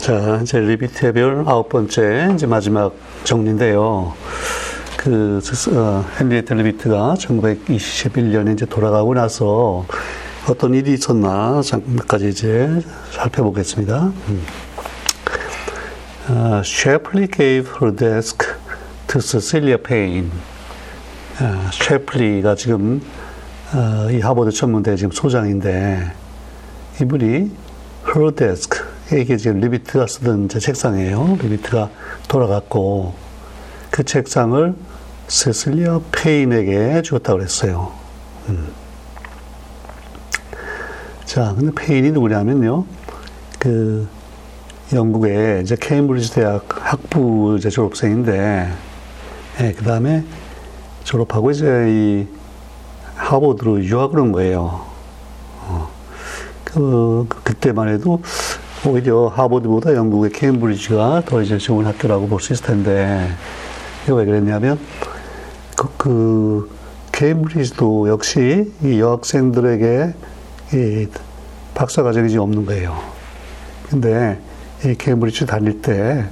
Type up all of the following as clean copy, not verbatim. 자, 이제 리비트의 별 9번째, 이제 마지막 정리인데요. 헨리에타 리비트가 1921년에 이제 돌아가고 나서 어떤 일이 있었나, 잠깐까지 이제 살펴보겠습니다. Shapley gave her desk to Cecilia Payne. Shapley가 지금 이 하버드 천문대 지금 소장인데, 이분이 her desk, 이게 지금 리비트가 쓰던 제 책상이에요. 리비트가 돌아갔고, 그 책상을 세실리아 페인에게 주었다고 그랬어요. 자, 근데 페인이 누구냐면요. 그, 영국의 이제 케임브리지 대학 학부 이제 졸업생인데, 예, 그 다음에 졸업하고 이제 이 하버드로 유학을 온 거예요. 그때만 해도 오히려 하버드보다 영국의 케임브리지가 더 이제 좋은 학교라고 볼 수 있을 텐데, 이거 왜 그랬냐면, 케임브리지도 역시 이 여학생들에게 이 박사과정이 지금 없는 거예요. 근데 이 케임브리지 다닐 때,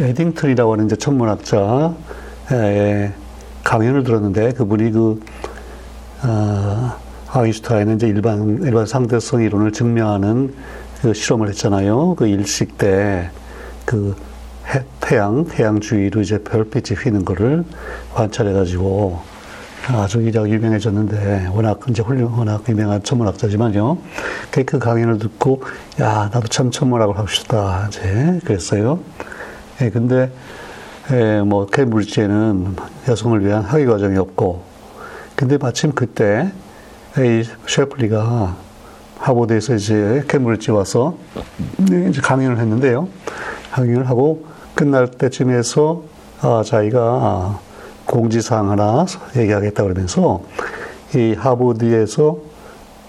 에딩턴이라고 하는 이제 천문학자의 강연을 들었는데, 그분이 아인슈타인은 이제 일반 상대성 이론을 증명하는 그 실험을 했잖아요. 그 일식 때 그 태양 주위로 이제 별빛이 휘는 거를 관찰해가지고 아주 유명해졌는데, 워낙 유명한 천문학자지만요. 그 강연을 듣고, 야, 나도 참 천문학을 하고 싶다. 이제 그랬어요. 예, 근데, 케임브리지에는 여성을 위한 학위 과정이 없고, 근데 마침 그때, 셰플리가 하버드에서 이제 케임브리지 와서 이제 강연을 했는데요. 강연을 하고 끝날 때쯤에서 자기가 공지사항 하나 얘기하겠다 그러면서 이 하버드에서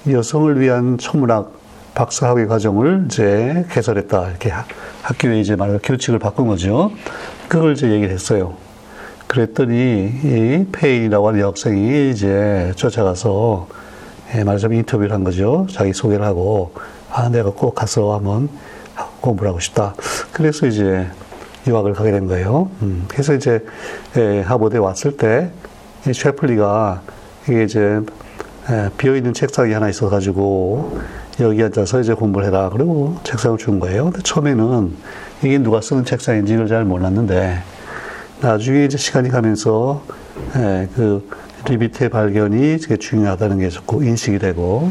여성을 위한 천문학 박사 학위 과정을 이제 개설했다. 이렇게 학교에 이제 말하자면 규칙을 바꾼 거죠. 그걸 이제 얘기를 했어요. 그랬더니 이 페인이라고 하는 여학생이 이제 쫓아가서 말하자면 인터뷰를 한 거죠. 자기 소개를 하고, 아, 내가 꼭 가서 한번 공부를 하고 싶다. 그래서 이제 유학을 가게 된 거예요. 그래서 이제 하버드에 왔을 때, 이 셰플리가 이게 이제 비어있는 책상이 하나 있어가지고, 여기 앉아서 이제 공부를 해라. 그리고 책상을 준 거예요. 근데 처음에는 이게 누가 쓰는 책상인지를 잘 몰랐는데, 나중에 이제 시간이 가면서, 리비트의 발견이 되게 중요하다는 게 자꾸 인식이 되고,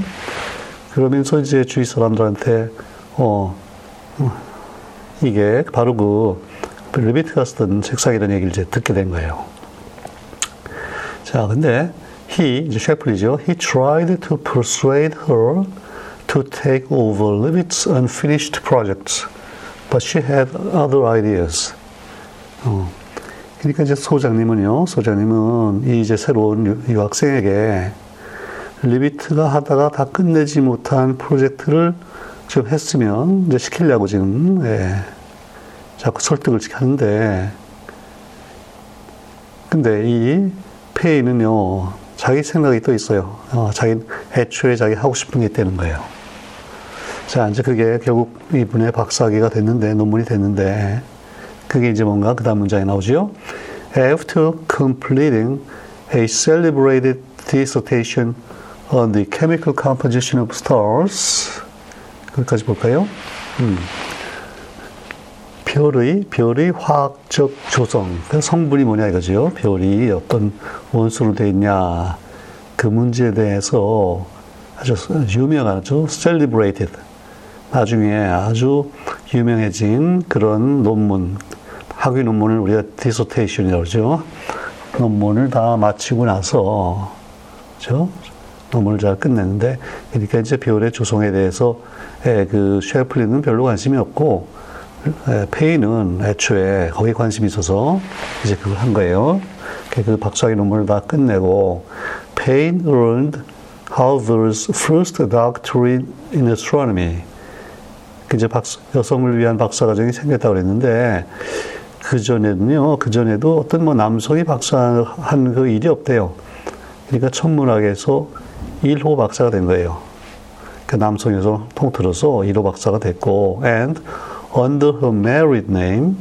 그러면서 이제 주위 사람들한테 이게 바로 그 리비트가 쓰던 책상이라는 얘기를 이제 듣게 된 거예요. 자, 근데 이제 셰플리죠. He tried to persuade her to take over Leavitt's unfinished projects, but she had other ideas. 그러니까 이제 소장님은 이제 새로운 유학생에게 리비트가 하다가 다 끝내지 못한 프로젝트를 좀 했으면 이제 시키려고 지금, 자꾸 설득을 하는데, 근데 이 페이는요, 자기 생각이 또 있어요. 애초에 자기 하고 싶은 게 있다는 거예요. 자, 이제 그게 결국 이분의 박사학위가 됐는데, 논문이 됐는데, 그게 이제 뭔가 그 다음 문장에 나오죠. After completing a celebrated dissertation on the chemical composition of stars, 거기까지 볼까요? 별의 화학적 조성, 성분이 뭐냐 이거죠. 별이 어떤 원소로 되어 있냐, 그 문제에 대해서 아주 유명하죠. celebrated, 나중에 아주 유명해진 그런 논문, 학위 논문을 우리가 디서테이션이라고 그러죠. 논문을 다 마치고 나서, 그죠? 논문을 잘 끝냈는데, 그러니까 이제 별의 조성에 대해서, 셰플리는 별로 관심이 없고, 페인은 애초에 거기에 관심이 있어서 이제 그걸 한 거예요. 그 박사학위 논문을 다 끝내고, Payne earned Harvard's first doctorate in astronomy. 이제 여성을 위한 박사과정이 생겼다고 그랬는데, 그전에도 어떤 남성이 박사한 그 일이 없대요. 그러니까 천문학에서 1호 박사가 된 거예요. 그 남성에서 통틀어서 1호 박사가 됐고, and under her married name,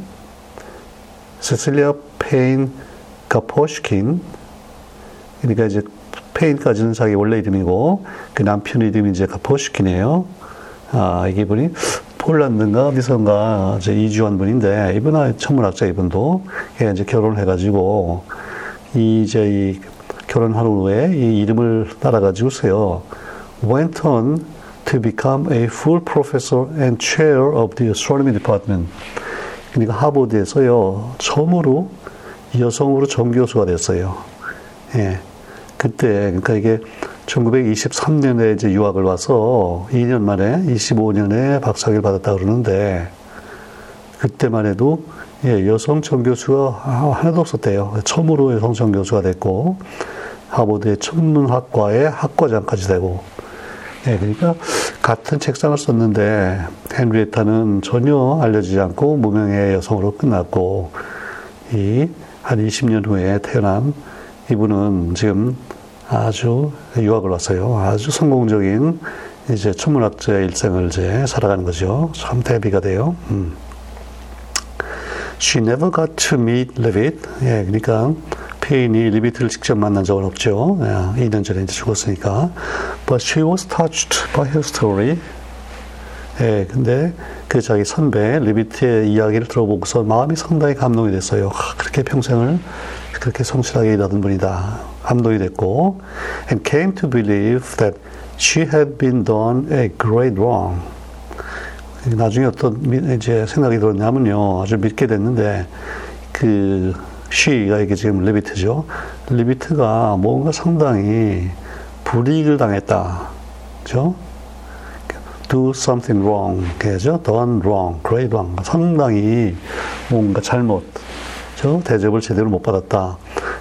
Cecilia Payne Gaposchkin, 그러니까 이제 페인까지는 자기 원래 이름이고 그 남편 이름이 이제 가포슈킨이에요. 아, 이게 이분이 폴란드인가 어디선가 이제 이주한 분인데, 이분은 천문학자, 이분도 이제 결혼을 해가지고 이제 결혼한 후에 이 이름을 따라가지고서요, went on to become a full professor and chair of the astronomy department. 그러니까 하버드에서요 처음으로 여성으로 정교수가 됐어요. 예. 그때, 그러니까 이게 1923년에 이제 유학을 와서 2년 만에 25년에 박사학위를 받았다 그러는데, 그때만 해도 예, 여성 정교수가 하나도 없었대요. 처음으로 여성 정교수가 됐고, 하버드의 천문학과의 학과장까지 되고, 예, 그러니까 같은 책상을 썼는데, 헨리에타는 전혀 알려지지 않고 무명의 여성으로 끝났고, 이 한 20년 후에 태어난 이분은 지금 아주 유학을 왔어요. 아주 성공적인 이제 천문학자의 일생을 이제 살아가는 거죠. 참 대비가 돼요. She never got to meet Leavitt. 예, 그러니까 페인이 리비트를 직접 만난 적은 없죠. 예, 2년 전에 이제 죽었으니까. But she was touched by her story. 예, 근데 그 자기 선배 리비트의 이야기를 들어보고서 마음이 상당히 감동이 됐어요. 하, 그렇게 평생을 그렇게 성실하게 일하던 분이다. 감동이 됐고, and came to believe that she had been done a great wrong. 나중에 어떤 이제 생각이 들었냐면요, 아주 믿게 됐는데, 그 she가 이게 지금 리비트죠. 리비트가 뭔가 상당히 불이익을 당했다, 그죠? do something wrong, 그죠? done wrong, great wrong. 상당히 뭔가 잘못. 대접을 제대로 못 받았다.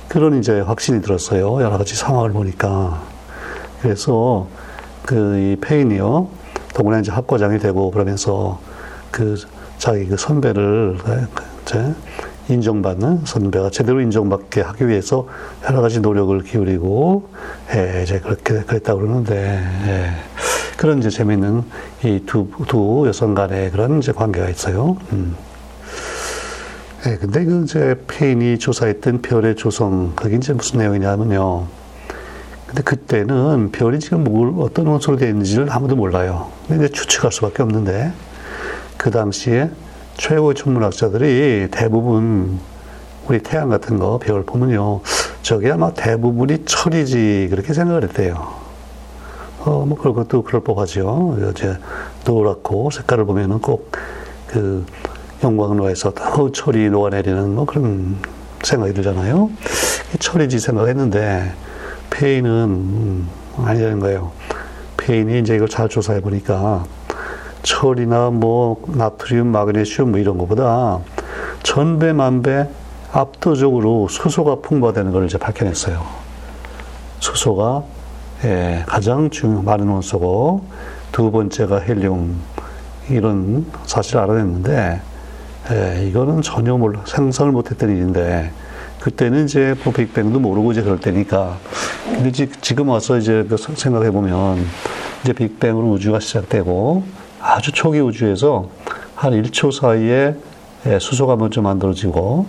그런 이제 확신이 들었어요. 여러 가지 상황을 보니까. 그래서 그 이 페인이요, 더구나 이제 학과장이 되고 그러면서 그 자기 그 선배를 이제 인정받는, 선배가 제대로 인정받게 하기 위해서 여러 가지 노력을 기울이고, 예, 이제 그렇게 그랬다 그러는데, 예, 그런 이제 재미있는 이 두 여성 간의 그런 이제 관계가 있어요. 네, 근데 그 이제 페인이 조사했던 별의 조성, 그게 이제 무슨 내용이냐면요, 근데 그때는 별이 지금 뭘, 어떤 원소로 되어 있는지를 아무도 몰라요. 근데 이제 추측할 수밖에 없는데, 그 당시에 최고의 천문학자들이 대부분 우리 태양 같은 거 별 보면요, 저게 아마 대부분이 철이지 그렇게 생각을 했대요. 뭐 그런 것도 그럴 법하죠. 이제 노랗고 색깔을 보면은 꼭 그 영광로에서 철이 녹아내리는 뭐 그런 생각이 들잖아요. 철이지 생각했는데 페인은 아니라는 거예요. 페인이 이제 이걸 잘 조사해 보니까 철이나 뭐 나트륨, 마그네슘 뭐 이런 것보다 천배 만배 압도적으로 수소가 풍부하다는 걸 이제 밝혀냈어요. 수소가 예, 가장 많은 원소고, 두 번째가 헬륨, 이런 사실을 알아냈는데, 예, 이거는 전혀 상상을 못했던 일인데, 그때는 이제 뭐 빅뱅도 모르고 이제 그럴 때니까. 근데 지금 와서 이제 생각해 보면, 이제 빅뱅으로 우주가 시작되고, 아주 초기 우주에서 한 1초 사이에 예, 수소가 먼저 만들어지고,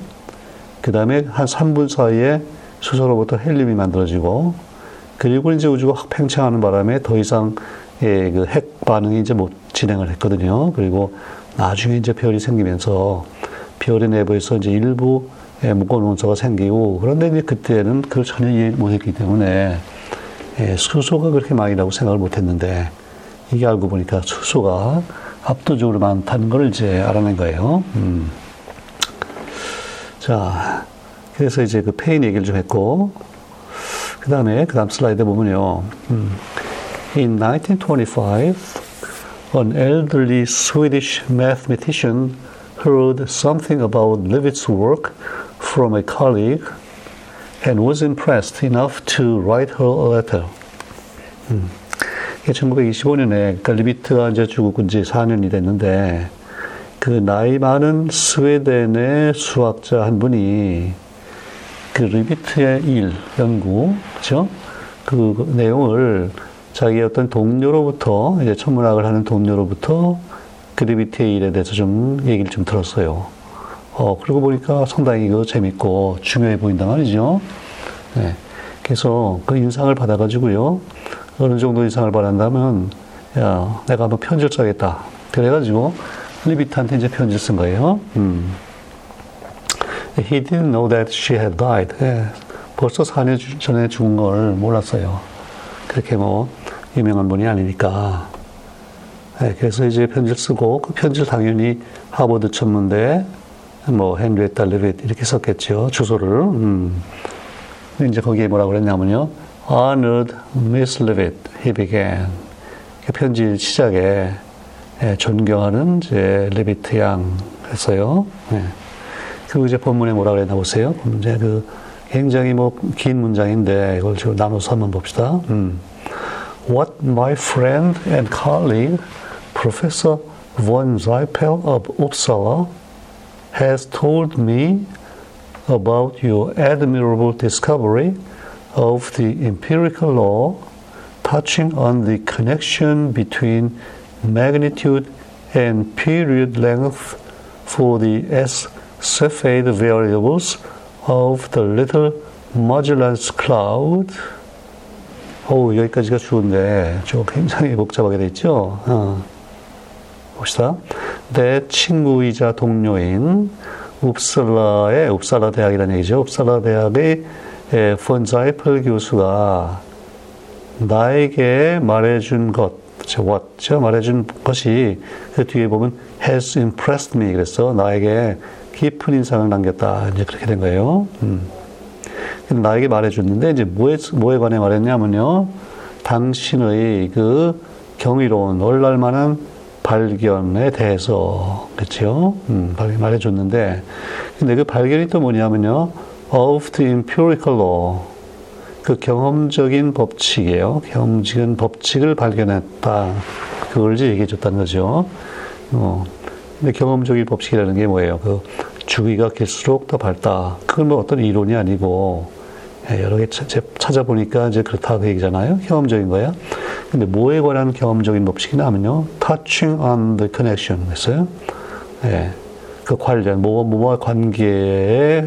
그 다음에 한 3분 사이에 수소로부터 헬륨이 만들어지고, 그리고 이제 우주가 확 팽창하는 바람에 더 이상 예, 그 핵 반응이 이제 못 진행을 했거든요. 그리고 나중에 이제 별이 생기면서 별의 내부에서 이제 일부 예, 무거운 원소가 생기고, 그런데 이제 그때는 그걸 전혀 이해 못했기 때문에 예, 수소가 그렇게 많이라고 생각을 못했는데, 이게 알고 보니까 수소가 압도적으로 많다는 걸 이제 알아낸 거예요. 자, 그래서 이제 그 페인 얘기를 좀 했고, 그 다음 슬라이드 보면요. In 1925, an elderly Swedish mathematician heard something about Leavitt's work from a colleague and was impressed enough to write her a letter. 1925년에, 그러니까 리비트가 이제 죽고 이제 4년이 됐는데, 그 나이 많은 스웨덴의 수학자 한 분이 그 리비트의 일, 연구, 그렇죠? 그 내용을 자기의 어떤 동료로부터, 이제 천문학을 하는 동료로부터 그래비티의 일에 대해서 좀 얘기를 좀 들었어요. 그러고 보니까 상당히 이거 재밌고 중요해 보인단 말이죠. 네. 그래서 그 인상을 받아가지고요. 어느 정도 인상을 받았다면, 야, 내가 한번 편지를 써야겠다. 그래가지고 리비트한테 이제 편지를 쓴 거예요. He didn't know that she had died. 예, 벌써 4년 전에 죽은 걸 몰랐어요. 그렇게 뭐 유명한 분이 아니니까. 예, 그래서 이제 편지를 쓰고 그 편지를 당연히 하버드 천문대 뭐 헨리에타 레빗 이렇게 썼겠죠. 주소를. 이제 거기에 뭐라고 그랬냐면요. Honored Miss Leavitt, he began. 그 편지 시작에 예, 존경하는 이제 레비트 양 했어요. 예. 그리고 이제 본문에 뭐라 그랬나 보세요. 이제 그 굉장히 뭐 긴 문장인데 이걸 지금 나눠서 한번 봅시다. What my friend and colleague, Professor von Zeipel of Uppsala, has told me about your admirable discovery of the empirical law touching on the connection between magnitude and period length for the Cepheid variables of the little Magellanic Cloud. 여기까지가 주인데 저 굉장히 복잡하게 돼 있죠. 봅시다. 내 친구이자 동료인 웁살라의 웁살라 대학이라는 얘기죠. 웁살라 대학의 본 자이펠 교수가 나에게 말해준 것, 제가 말해준 것이 그 뒤에 보면 has impressed me 그랬어. 나에게 깊은 인상을 남겼다. 이제 그렇게 된 거예요. 나에게 말해줬는데, 이제 뭐에 관해 말했냐면요. 당신의 그 경이로운, 놀랄만한 발견에 대해서, 그쵸? 말해줬는데, 근데 그 발견이 또 뭐냐면요. of the empirical law. 그 경험적인 법칙이에요. 경험적인 법칙을 발견했다. 그걸 이제 얘기해줬다는 거죠. 근데 경험적인 법칙이라는 게 뭐예요? 그 주기가 길수록 더 밝다. 그건 뭐 어떤 이론이 아니고 여러 개 찾아보니까 이제 그렇다 그 얘기잖아요. 경험적인 거야. 근데 뭐에 관한 경험적인 법칙이냐면요, touching on the connection 했어요. 예, 그 관련 뭐와 관계에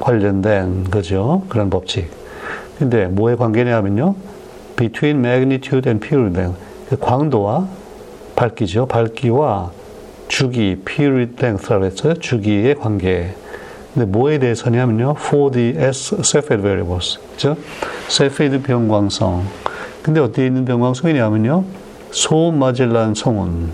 관련된 거죠. 그런 법칙. 근데 뭐에 관계냐면요, between magnitude and period, 그 광도와 밝기죠. 밝기와 주기, period length라고 했어요. 주기의 관계. 근데 뭐에 대해서냐면요. For the Cepheid variables. 그죠? Cepheid 변광성. 근데 어디에 있는 변광성이냐면요. 소마젤란 성운.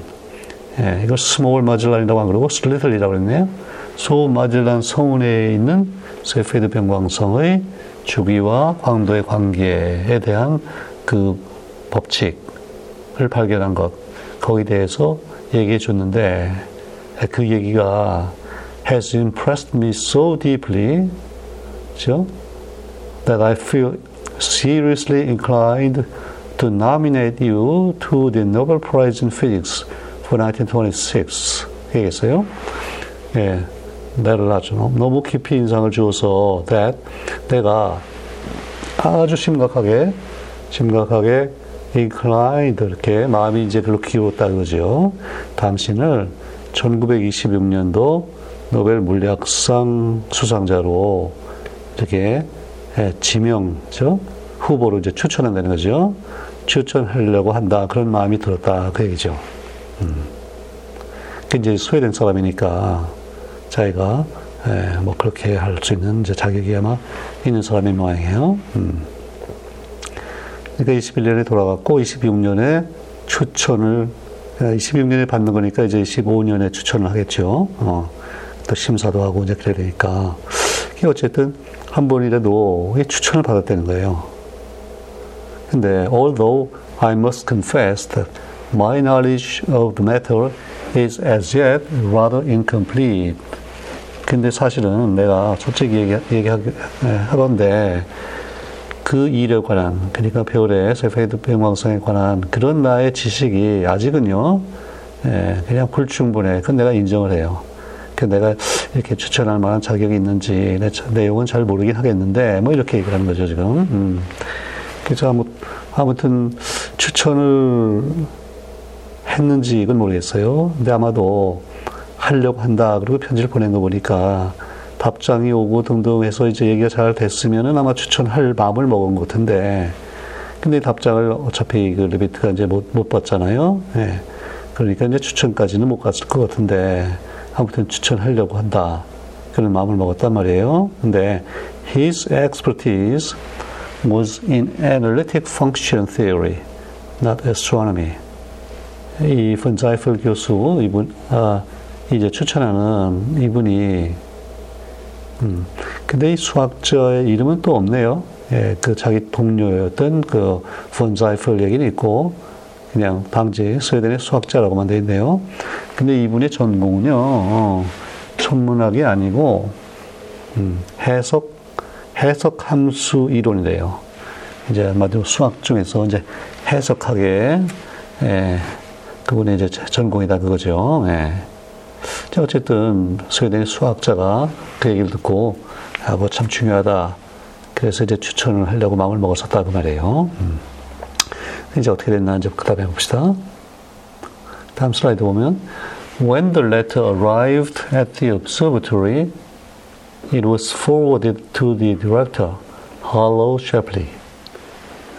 예, 이걸 small Magellan이라고 안 그러고 little이라고 그랬네요. 소마젤란 성운에 있는 Cepheid 변광성의 주기와 광도의 관계에 대한 그 법칙을 발견한 것. 거기에 대해서 얘기해 줬는데, 그 얘기가 has impressed me so deeply, 그렇죠? that I feel seriously inclined to nominate you to the Nobel Prize in Physics for 1926. 얘기했어요. 예, 나를 아주 너무 깊이 인상을 주어서 that 내가 아주 심각하게 inclined, 이렇게 마음이 이제 별로 기울었다 그러죠. 당신을 1926년도 노벨 물리학상 수상자로 이렇게 지명, 그렇죠? 후보로 이제 추천한다는 거죠. 추천하려고 한다. 그런 마음이 들었다. 그 얘기죠. 이제 스웨덴 사람이니까 자기가 뭐 그렇게 할 수 있는 이제 자격이 아마 있는 사람인 모양이에요. 그러니까 21년에 돌아갔고 26년에 추천을 26년에 받는 거니까 이제 25년에 추천을 하겠죠. 또 심사도 하고 이제 그래야 되니까. 어쨌든 한 번이라도 추천을 받았다는 거예요. 근데 although I must confess that my knowledge of the matter is as yet rather incomplete. 근데 사실은 내가 솔직히 얘기하건데 그 일에 관한, 그러니까 별의 세페이드 변광성에 관한 그런 나의 지식이 아직은요, 그냥 불충분해. 그건 내가 인정을 해요. 그 내가 이렇게 추천할 만한 자격이 있는지 내 내용은 잘 모르긴 하겠는데, 뭐 이렇게 얘기를 하는 거죠, 지금. 그래서 아무튼 추천을 했는지 이건 모르겠어요. 근데 아마도 하려고 한다 그리고 편지를 보낸 거 보니까 답장이 오고 등등 해서 이제 얘기가 잘 됐으면은 아마 추천할 마음을 먹은 것 같은데, 근데 답장을 어차피 그 레비트가 이제 못 봤잖아요. 예. 그러니까 이제 추천까지는 못 갔을 것 같은데 아무튼 추천하려고 한다 그런 마음을 먹었단 말이에요. 근데 his expertise was in analytic function theory, not astronomy. 이 von Zeipel 교수 이분 이제 추천하는 이분이 근데 이 수학자의 이름은 또 없네요. 예, 그 자기 동료였던 그 von Zeipel 얘기는 있고 그냥 당시 스웨덴의 수학자라고만 돼 있네요. 근데 이분의 전공은요 천문학이 아니고 해석 함수 이론이래요. 이제 아마도 수학 중에서 이제 해석학의 예, 그분의 이제 전공이다 그거죠. 예. 자, 어쨌든 스웨덴의 수학자가 그 얘기를 듣고 뭐 참 중요하다. 그래서 이제 추천을 하려고 마음을 먹었었다 그 말이에요. 이제 어떻게 됐나 이제 그다음에 봅시다. 다음 슬라이드 보면 When the letter arrived at the observatory, it was forwarded to the director, Harlow Shapley.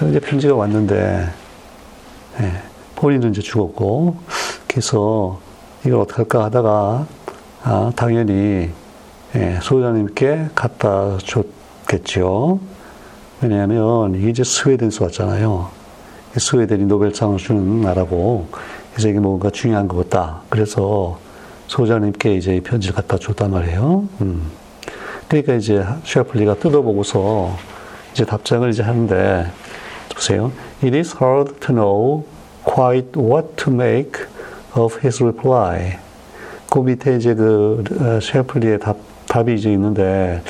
이제 편지가 왔는데 예, 본인은 이제 죽었고 그래서 이걸 어떡할까 하다가 당연히 예, 소장님께 갖다 줬겠죠. 왜냐하면 이게 이제 스웨덴에서 왔잖아요. 스웨덴이 노벨상을 주는 나라고 그래서 이게 뭔가 중요한 것 같다. 그래서 소장님께 이제 이 편지를 갖다 줬단 말이에요. 그러니까 이제 셰플리가 뜯어보고서 이제 답장을 이제 하는데 보세요. It is hard to know quite what to make of his reply. 그 밑에 이제 그 셰플리의 답이 이제 있는데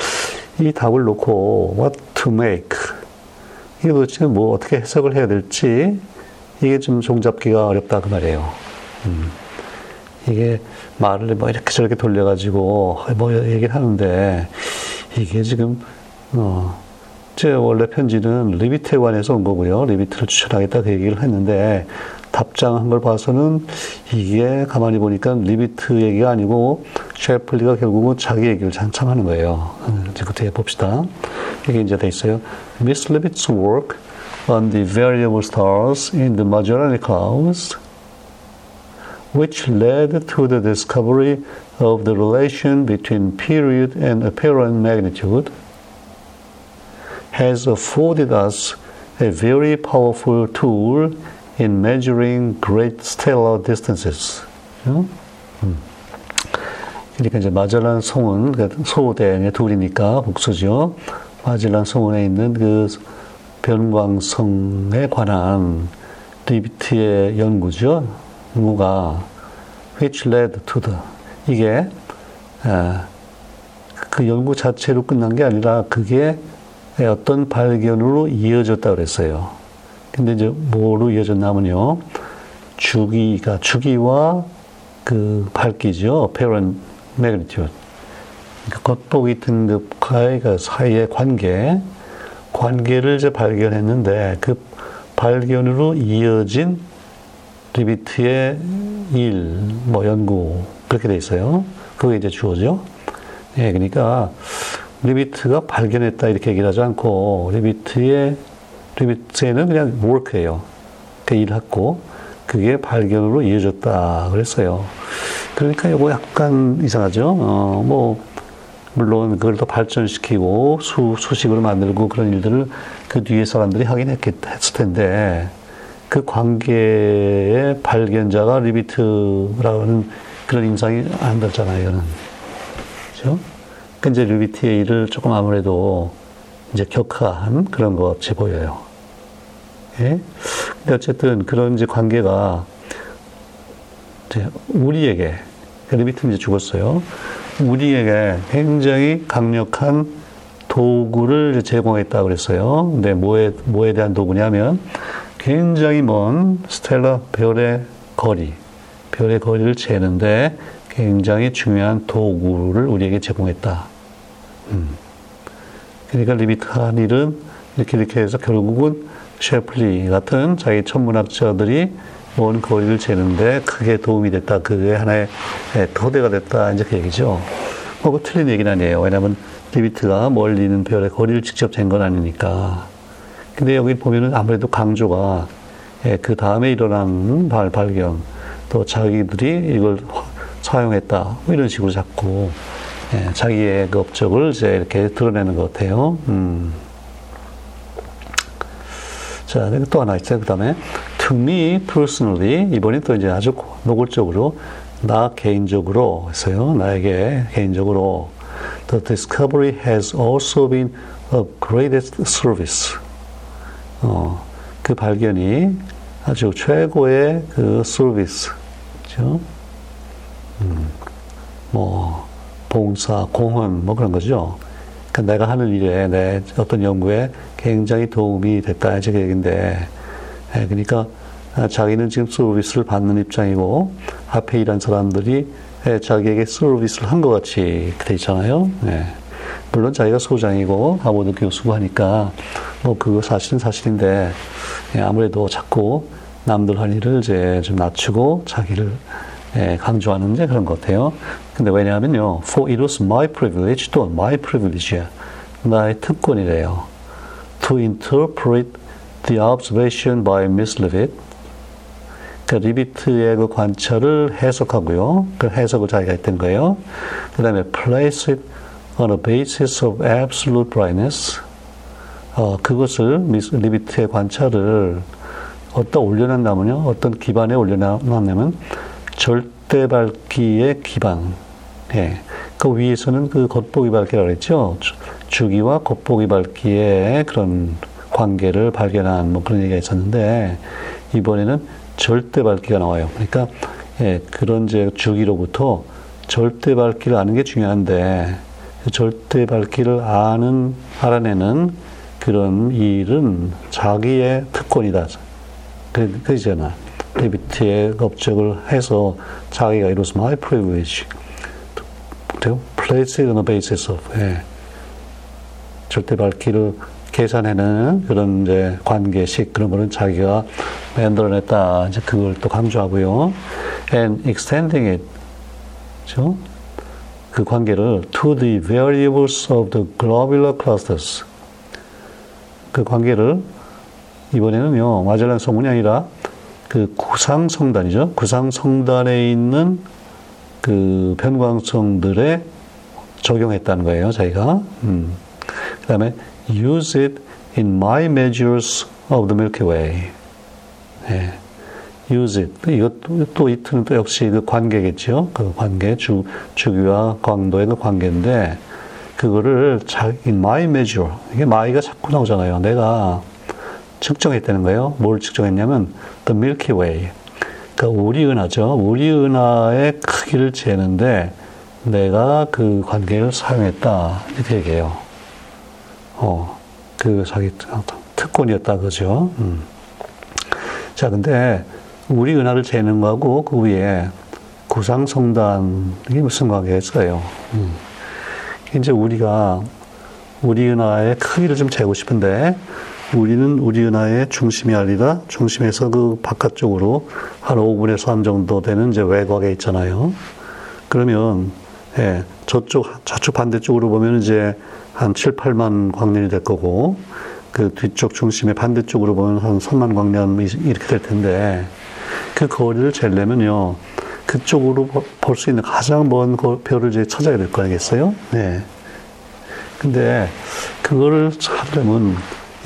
이 답을 놓고 what to make 이게 도대체 뭐 어떻게 해석을 해야 될지 이게 좀 종잡기가 어렵다 그 말이에요. 이게 말을 뭐 이렇게 저렇게 돌려가지고 뭐 얘기를 하는데 이게 지금 제 원래 편지는 리비트에 관해서 온 거고요. 리비트를 추천하겠다 그 얘기를 했는데 답장한 걸 봐서는 이게 가만히 보니까 리비트 얘기가 아니고 셰플리가 결국은 자기 얘기를 한참 하는 거예요. 이제 그때 봅시다. 이게 이제 돼 있어요. Miss Leavitt's work on the variable stars in the Magellanic Clouds, which led to the discovery of the relation between period and apparent magnitude, has afforded us a very powerful tool in measuring great stellar distances. 그러니까 이제 마젤란 성은 소대의 둘이니까 복수죠. 마젤란 성운에 있는 그 변광성에 관한 리비트의 연구죠. 연구가 which led to the 이게 그 연구 자체로 끝난 게 아니라 그게 어떤 발견으로 이어졌다고 그랬어요. 근데 이제 뭐로 이어졌냐면요. 주기와 그 밝기죠. apparent magnitude. 겉보기 등급과의 그 사이의 관계를 이제 발견했는데 그 발견으로 이어진 리비트의 일, 뭐 연구 그렇게 돼 있어요. 그게 이제 주어죠. 예, 그러니까 리비트가 발견했다 이렇게 얘기를 하지 않고 리비트에는 그냥 work예요. 그 일했고 그게 발견으로 이어졌다 그랬어요. 그러니까 이거 약간 이상하죠. 뭐 물론 그걸 더 발전시키고 수식으로 만들고 그런 일들을 그 뒤에 사람들이 하긴 했을 텐데 그 관계의 발견자가 리비트라는 그런 인상이 안 들잖아요. 이거는. 그렇죠? 그러니까 이제 리비트의 일을 조금 아무래도 이제 격화한 그런 것 같이 보여요. 예? 근데 어쨌든 그런 이제 관계가 이제 우리에게 리비트는 이제 죽었어요. 우리에게 굉장히 강력한 도구를 제공했다고 그랬어요. 근데 뭐에 대한 도구냐면 굉장히 먼 스텔라 별의 거리를 재는데 굉장히 중요한 도구를 우리에게 제공했다. 그러니까 리비트한 일은 이렇게 해서 결국은 셰플리 같은 자기 천문학자들이 먼 거리를 재는데 크게 도움이 됐다. 그게 하나의 토대가 됐다. 이제 그 얘기죠. 뭐 틀린 얘기는 아니에요. 왜냐하면 리비트가 멀리 있는 별의 거리를 직접 잰 건 아니니까. 근데 여기 보면은 아무래도 강조가 그 다음에 일어난 발견, 또 자기들이 이걸 사용했다. 뭐 이런 식으로 자꾸 자기의 그 업적을 이제 이렇게 드러내는 것 같아요. 자, 그리고 또 하나 있어요. 그 다음에, to me personally, 이번에 또 이제 아주 노골적으로, 나 개인적으로 했어요. 나에게 개인적으로. The discovery has also been of greatest service. 그 발견이 아주 최고의 그 서비스. 그죠? 뭐, 봉사, 공헌, 뭐 그런 거죠. 그러니까 내가 하는 일에, 내 어떤 연구에 굉장히 도움이 됐다. 이제 그 얘기인데. 그러니까 자기는 지금 서비스를 받는 입장이고, 앞에 일한 사람들이 자기에게 서비스를 한 것 같이 돼 있잖아요. 예. 물론 자기가 소장이고 하버드 교수고 하니까 뭐 그거 사실은 사실인데, 예, 아무래도 자꾸 남들 할 일을 이제 좀 낮추고 자기를 강조하는 이제 그런 것 같아요. 근데 왜냐하면요, for it was my privilege, 또 my privilege야. 나의 특권이래요. To interpret the observation by Miss Leavitt. 그러니까 리비트의 그 관찰을 해석하고요. 그 해석을 자기가 했던 거예요. 그 다음에 place it on a basis of absolute brightness. 그것을 미스 리비트의 관찰을 어디다 올려놨냐면요. 어떤 기반에 올려놨냐면 절대 밝기의 기반. 예. 그 위에서는 그 겉보기 밝기라고 했죠. 주기와 겉보기 밝기의 그런 관계를 발견한 뭐 그런 얘기가 있었는데, 이번에는 절대 밝기가 나와요. 그러니까 그런 이제 주기로부터 절대 밝기를 아는 게 중요한데, 절대 밝기를 알아내는 그런 일은 자기의 특권이다. 그이잖아. 리비트의 업적을 해서 자기가 it was my privilege to place it on the basis of, 절대 밝기를 계산해내는 그런 이제 관계식, 그런 거는 자기가 만들어냈다. 이제 그걸 또 강조하고요. and extending it, 그렇죠? 그 관계를 to the variables of the globular clusters. 그 관계를 이번에는요, 마젤란 성문이 아니라 그 구상 성단이죠. 구상 성단에 있는 그 편광성들에 적용했다는 거예요, 자기가. 그 다음에 use it in my measures of the Milky Way. 예. use it. 이것도 또 이트는 또 역시 그 관계겠죠. 그 관계, 주기와 광도의 그 관계인데, 그거를 in my measure. 이게 my가 자꾸 나오잖아요. 내가 측정했다는 거예요. 뭘 측정했냐면, the Milky Way. 그러니까 우리 은하죠. 우리 은하의 크기를 재는데, 내가 그 관계를 사용했다. 이렇게 얘기해요. 그 자기 특권이었다. 그죠. 자, 근데, 우리 은하를 재는 거하고 그 위에 구상 성단, 이게 무슨 관계가 있어요? 이제 우리가 우리 은하의 크기를 좀 재고 싶은데, 우리는 우리 은하의 중심이 아니라 중심에서 그 바깥쪽으로 한 5분의 3 정도 되는 이제 외곽에 있잖아요. 그러면, 저쪽 반대쪽으로 보면 이제 한 7, 8만 광년이 될 거고, 그 뒤쪽 중심의 반대쪽으로 보면 한 3만 광년 이렇게 될 텐데, 그 거리를 재려면요, 그쪽으로 볼 수 있는 가장 먼 별을 이제 찾아야 될 거 아니겠어요? 네. 근데 그거를 찾으려면,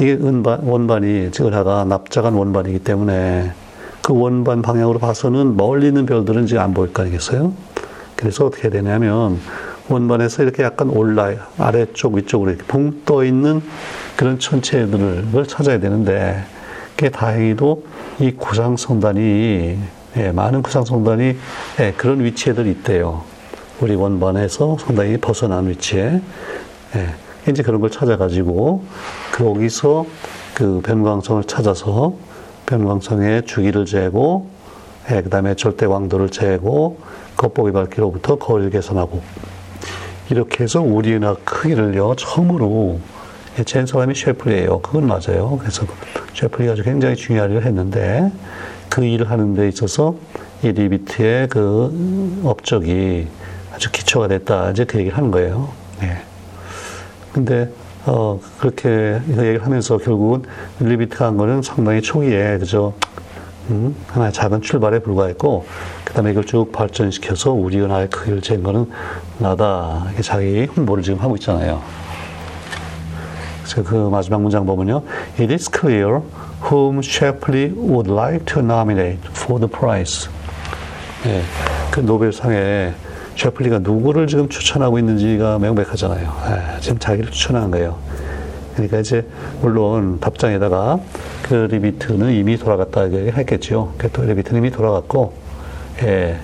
이게 원반이, 은하가 납작한 원반이기 때문에 그 원반 방향으로 봐서는 멀리 있는 별들은 이제 안 보일 거 아니겠어요? 그래서 어떻게 되냐면, 원반에서 이렇게 약간 아래쪽, 위쪽으로 이렇게 붕 떠 있는 그런 천체들을 찾아야 되는데, 그게 다행히도 이 구상성단이, 많은 구상성단이 그런 위치에들 있대요. 우리 원반에서 상당히 벗어난 위치에. 이제 그런 걸 찾아가지고, 거기서 그 변광성을 찾아서, 변광성의 주기를 재고, 그 다음에 절대 광도를 재고, 겉보기 밝기로부터 거리를 계산하고, 이렇게 해서 우리 은하 크기를요, 처음으로 잰 사람이 셰플리예요. 그건 맞아요. 그래서 제플이 아주 굉장히 중요한 일을 했는데 그 일을 하는 데 있어서 이 리비트의 그 업적이 아주 기초가 됐다. 이제 그 얘기를 하는 거예요. 예. 근데 그렇게 얘기를 하면서 결국은 리비트가 한 거는 상당히 초기에, 그죠? 하나의 작은 출발에 불과했고, 그 다음에 이걸 쭉 발전시켜서 우리가 나의 크기를 잰 거는 나다. 이렇게 자기 홍보를 지금 하고 있잖아요. 그래서 그 마지막 문장 보면요. It is clear whom Shapley would like to nominate for the prize. 예. 그 노벨상에 셰플리가 누구를 지금 추천하고 있는지가 명백하잖아요. 예, 지금 자기를 추천한 거예요. 그러니까 이제 물론 답장에다가 그 리비트는 이미 돌아갔다 했겠죠. 그 리비트는 이미 돌아갔고, 예,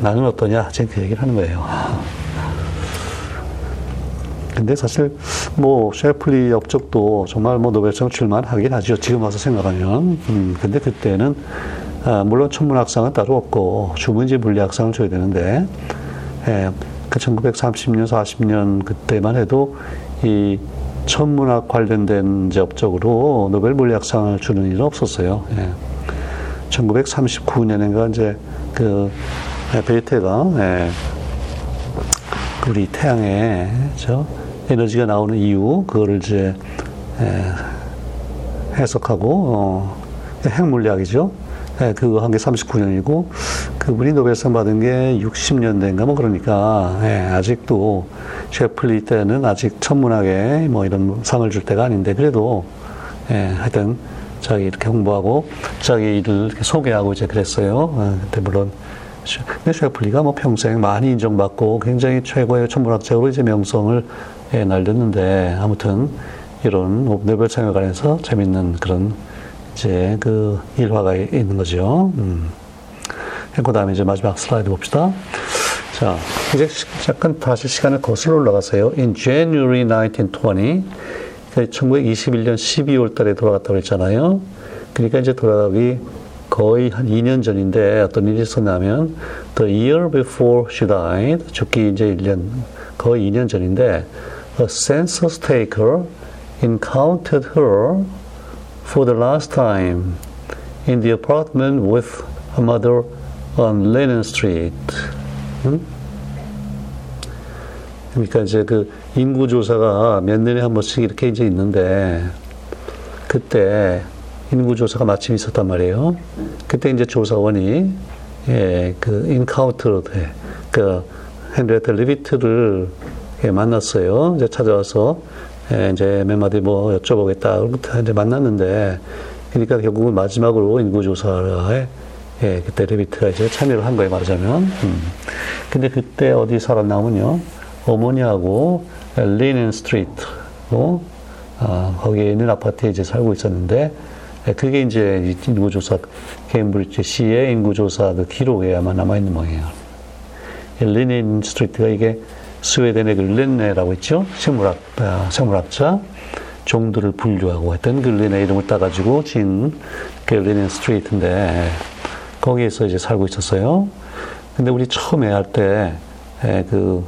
나는 어떠냐 지금 그 얘기를 하는 거예요. 근데 사실 뭐 셰플리 업적도 정말 뭐 노벨상 출만하긴 하죠. 지금 와서 생각하면. 근데 그때는 물론 천문학상은 따로 없고 주문지 물리학상을 줘야 되는데. 예, 그 1930년, 40년 그때만 해도 이 천문학 관련된 업적으로 노벨 물리학상을 주는 일은 없었어요. 예. 1939년인가 이제 그 베이테가, 예, 우리 태양에 저 에너지가 나오는 이유 그거를 이제, 예, 해석하고 핵 물리학이죠. 예, 그거 한 게 39년이고, 그분이 노벨상 받은 게 60년대인가 뭐 그러니까, 예, 아직도 셰플리 때는 아직 천문학에 뭐 이런 상을 줄 때가 아닌데, 그래도, 예, 하여튼 자기 이렇게 홍보하고, 자기 일을 이렇게 소개하고 이제 그랬어요. 예, 그때 물론, 근데 셰플리가 뭐 평생 많이 인정받고 굉장히 최고의 천문학자로 이제 명성을, 예, 날렸는데, 아무튼 이런 노벨상에 관해서 재밌는 그런 이제 그 일화가 있는 거죠. 그 다음에 이제 마지막 슬라이드 봅시다. 자, 이제 잠깐 다시 시간을 거슬러 올라가세요. In January 1920, 1921년 12월 달에 돌아갔다고 했잖아요. 그러니까 이제 돌아가기 거의 한 2년 전인데 어떤 일이 있었냐면, the year before she died, 죽기 이제 1년, 거의 2년 전인데, a census taker encountered her for the last time in the apartment with her mother on Linnean Street. 그러니까 이제 그 인구 조사가 몇 년에 한 번씩 이렇게 이제 있는데, 그때 인구 조사가 마침 있었단 말이에요. 그때 이제 조사원이, 예, 그 인카운터로 돼, 그 헨리에타 리비트를, 예, 만났어요. 이제 찾아와서, 예, 이제 몇 마디 뭐 여쭤보겠다. 그러고부터 이제 만났는데, 그러니까 결국은 마지막으로 인구조사에, 예, 그때 리비트가 이제 참여를 한 거예요, 말하자면. 근데 그때 어디 살았나면요. 어머니하고 리넨 스트리트로, 거기에 있는 아파트에 이제 살고 있었는데, 예, 그게 이제 인구조사, 케임브리지 시의 인구조사 그 기록에 아마 남아있는 모양이에요. 예, 리넨 스트리트가 이게 스웨덴의 그 린네라고 있죠. 생물학자 종들을 분류하고 했던 그 린네 이름을 따가지고 지은 그 린넨 스트리트인데, 거기에서 이제 살고 있었어요. 근데 우리 처음에 할 때 그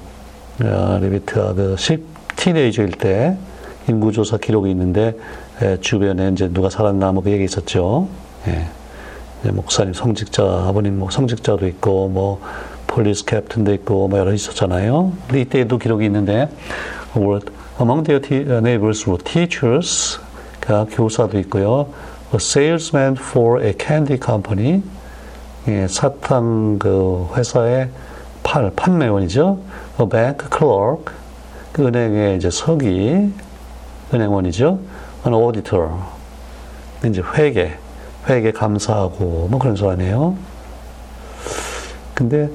리비트가 그 티네이저일 때 인구조사 기록이 있는데, 주변에 이제 누가 살았나 뭐 그 얘기 있었죠. 예. 목사님 성직자, 아버님 뭐 성직자도 있고 뭐 폴리스 캡틴도 있고 뭐 여러 있었잖아요. 근데 이때도 기록이 있는데, among their neighbors were teachers, 그러니까 교사도 있고요. A salesman for a candy company, 예, 사탕 그 회사의 판매원이죠. A bank clerk, 그 은행의 이제 서기 은행원이죠. An auditor, 이제 회계 감사하고 뭐 그런 사람이에요. 근데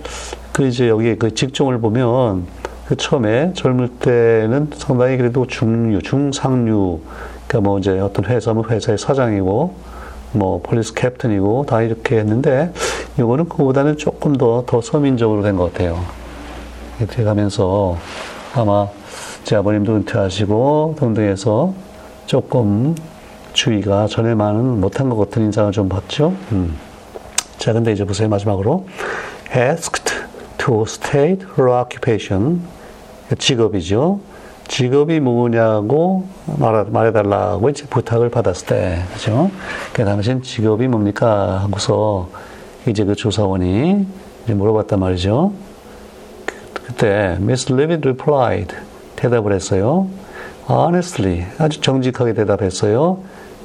그 이제 여기 그 직종을 보면, 그 처음에 젊을 때는 상당히 그래도 중상류, 그러니까 뭐 이제 어떤 회사면 회사의 사장이고 뭐 폴리스 캡틴이고 다 이렇게 했는데, 이거는 그보다는 조금 더 서민적으로 된 것 같아요. 이렇게 가면서 아마 제 아버님도 은퇴하시고 동등해서 조금 주위가 전에만은 못한 것 같은 인상을 좀 봤죠. 자, 근데 이제 보세요, 마지막으로. asked to state her occupation, 직업이죠. 직업이 뭐냐고 말해달라고 이제 부탁을 받았을 때, 그죠? 그 당신 직업이 뭡니까? 하고서 이제 그 조사원이 이제 물어봤단 말이죠. 그때 Miss Leavitt replied. 대답을 했어요. Honestly. 아주 정직하게 대답했어요.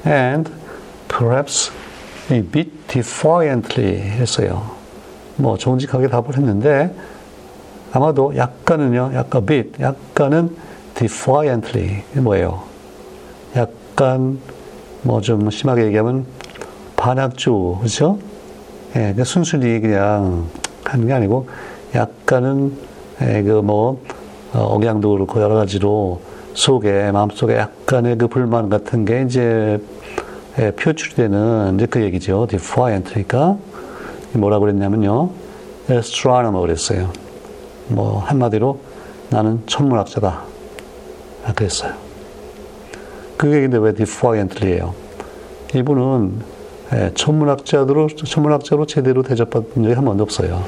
And perhaps a bit defiantly 했어요. 뭐 정직하게 답을 했는데 아마도 약간은요, 약간 bit, 약간은 defiantly 뭐예요? 약간 뭐 좀 심하게 얘기하면 반학주, 그렇죠? 예, 그냥 순순히 그냥 하는 게 아니고 약간은 예, 그 뭐 억양도 그렇고 여러 가지로 속에 마음속에 약간의 그 불만 같은 게 이제 예, 표출되는 이제 그 얘기죠. defiant니까 뭐라고 그랬냐면요, astronomer 그랬어요. 뭐 한마디로 나는 천문학자다 그랬어요. 그게 근데 왜 defiantly예요? 이분은 천문학자로 제대로 대접받은 적이 한 번도 없어요.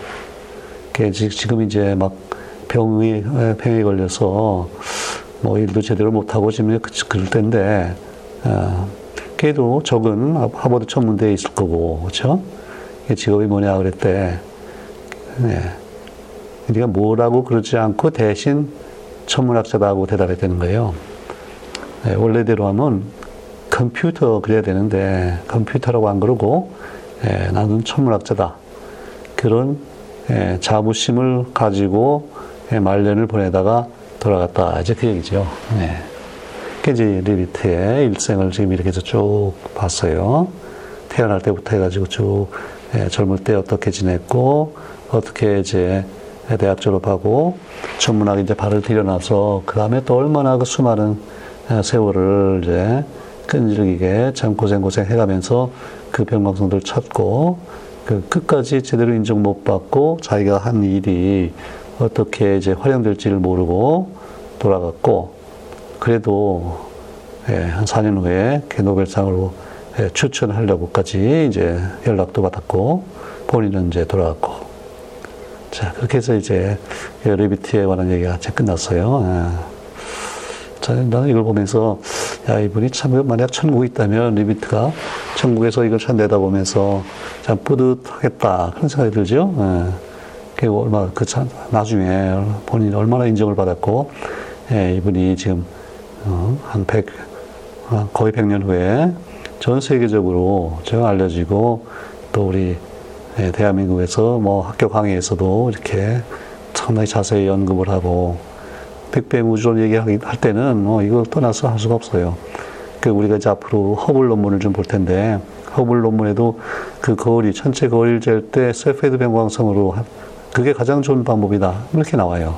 지금 이제 막 병에 걸려서 뭐 일도 제대로 못하고 지금 그럴 때인데 걔도 적은 하버드 천문대에 있을 거고, 그렇죠? 직업이 뭐냐 그랬대. 네. 네가 뭐라고 그러지 않고 대신 천문학자라고 대답했다는 거예요. 네, 원래대로 하면 컴퓨터 그래야 되는데 컴퓨터라고 안 그러고 예, 나는 천문학자다. 그런 예, 자부심을 가지고 예, 말년을 보내다가 돌아갔다. 이제 그 얘기죠. 네. 이제 리비트의 일생을 지금 이렇게 해서 쭉 봤어요. 태어날 때부터 해가지고 쭉 예, 젊을 때 어떻게 지냈고 어떻게 이제 대학 졸업하고 천문학에 이제 발을 들여놔서 그 다음에 또 얼마나 그 수많은 세월을 이제 끈질기게 참 고생 해가면서 그 변방송들 찾고 그 끝까지 제대로 인정 못 받고 자기가 한 일이 어떻게 이제 활용될지를 모르고 돌아갔고 그래도 예, 한 4년 후에 노벨상으로 예, 추천하려고까지 이제 연락도 받았고 본인은 이제 돌아갔고. 자, 그렇게 해서 이제 리비트에 관한 얘기가 제 끝났어요. 아. 자, 나는 이걸 보면서 야, 이분이 참 만약 천국이 있다면 리비트가 천국에서 이걸 참 내다보면서 참 뿌듯하겠다 그런 생각이 들죠. 아. 그게 얼마 그 참 나중에 본인이 얼마나 인정을 받았고 예, 이분이 지금 한 100 거의 100년 후에 전 세계적으로 제가 알려지고 또 우리 예, 대한민국에서 뭐 학교 강의에서도 이렇게 상당히 자세히 언급을 하고 빅뱅 우주론 얘기할 때는 뭐 이걸 떠나서 할 수가 없어요. 그 우리가 이제 앞으로 허블 논문을 좀 볼 텐데 허블 논문에도 그 거울이 천체 거울이 잴 때 세페드 변광성으로 그게 가장 좋은 방법이다 이렇게 나와요.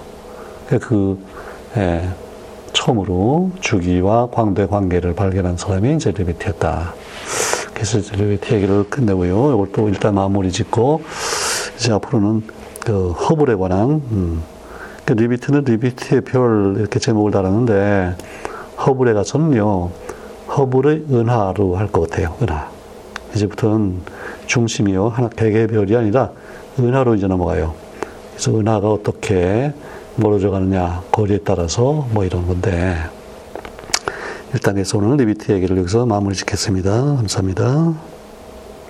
그 예, 처음으로 주기와 광대 관계를 발견한 사람이 이제 리비트였다. 그래서 리비트 얘기를 끝내고요. 이걸 또 일단 마무리 짓고 이제 앞으로는 그 허블에 관한 그 리비트는 리비트의 별 이렇게 제목을 달았는데 허블에 가서는요 허블의 은하로 할 것 같아요. 은하. 이제부터는 중심이요 하나 개개의 별이 아니라 은하로 이제 넘어가요. 그래서 은하가 어떻게 멀어져 가느냐 거리에 따라서 뭐 이런 건데. 일단 해서 오늘 리비트 얘기를 여기서 마무리 짓겠습니다. 감사합니다.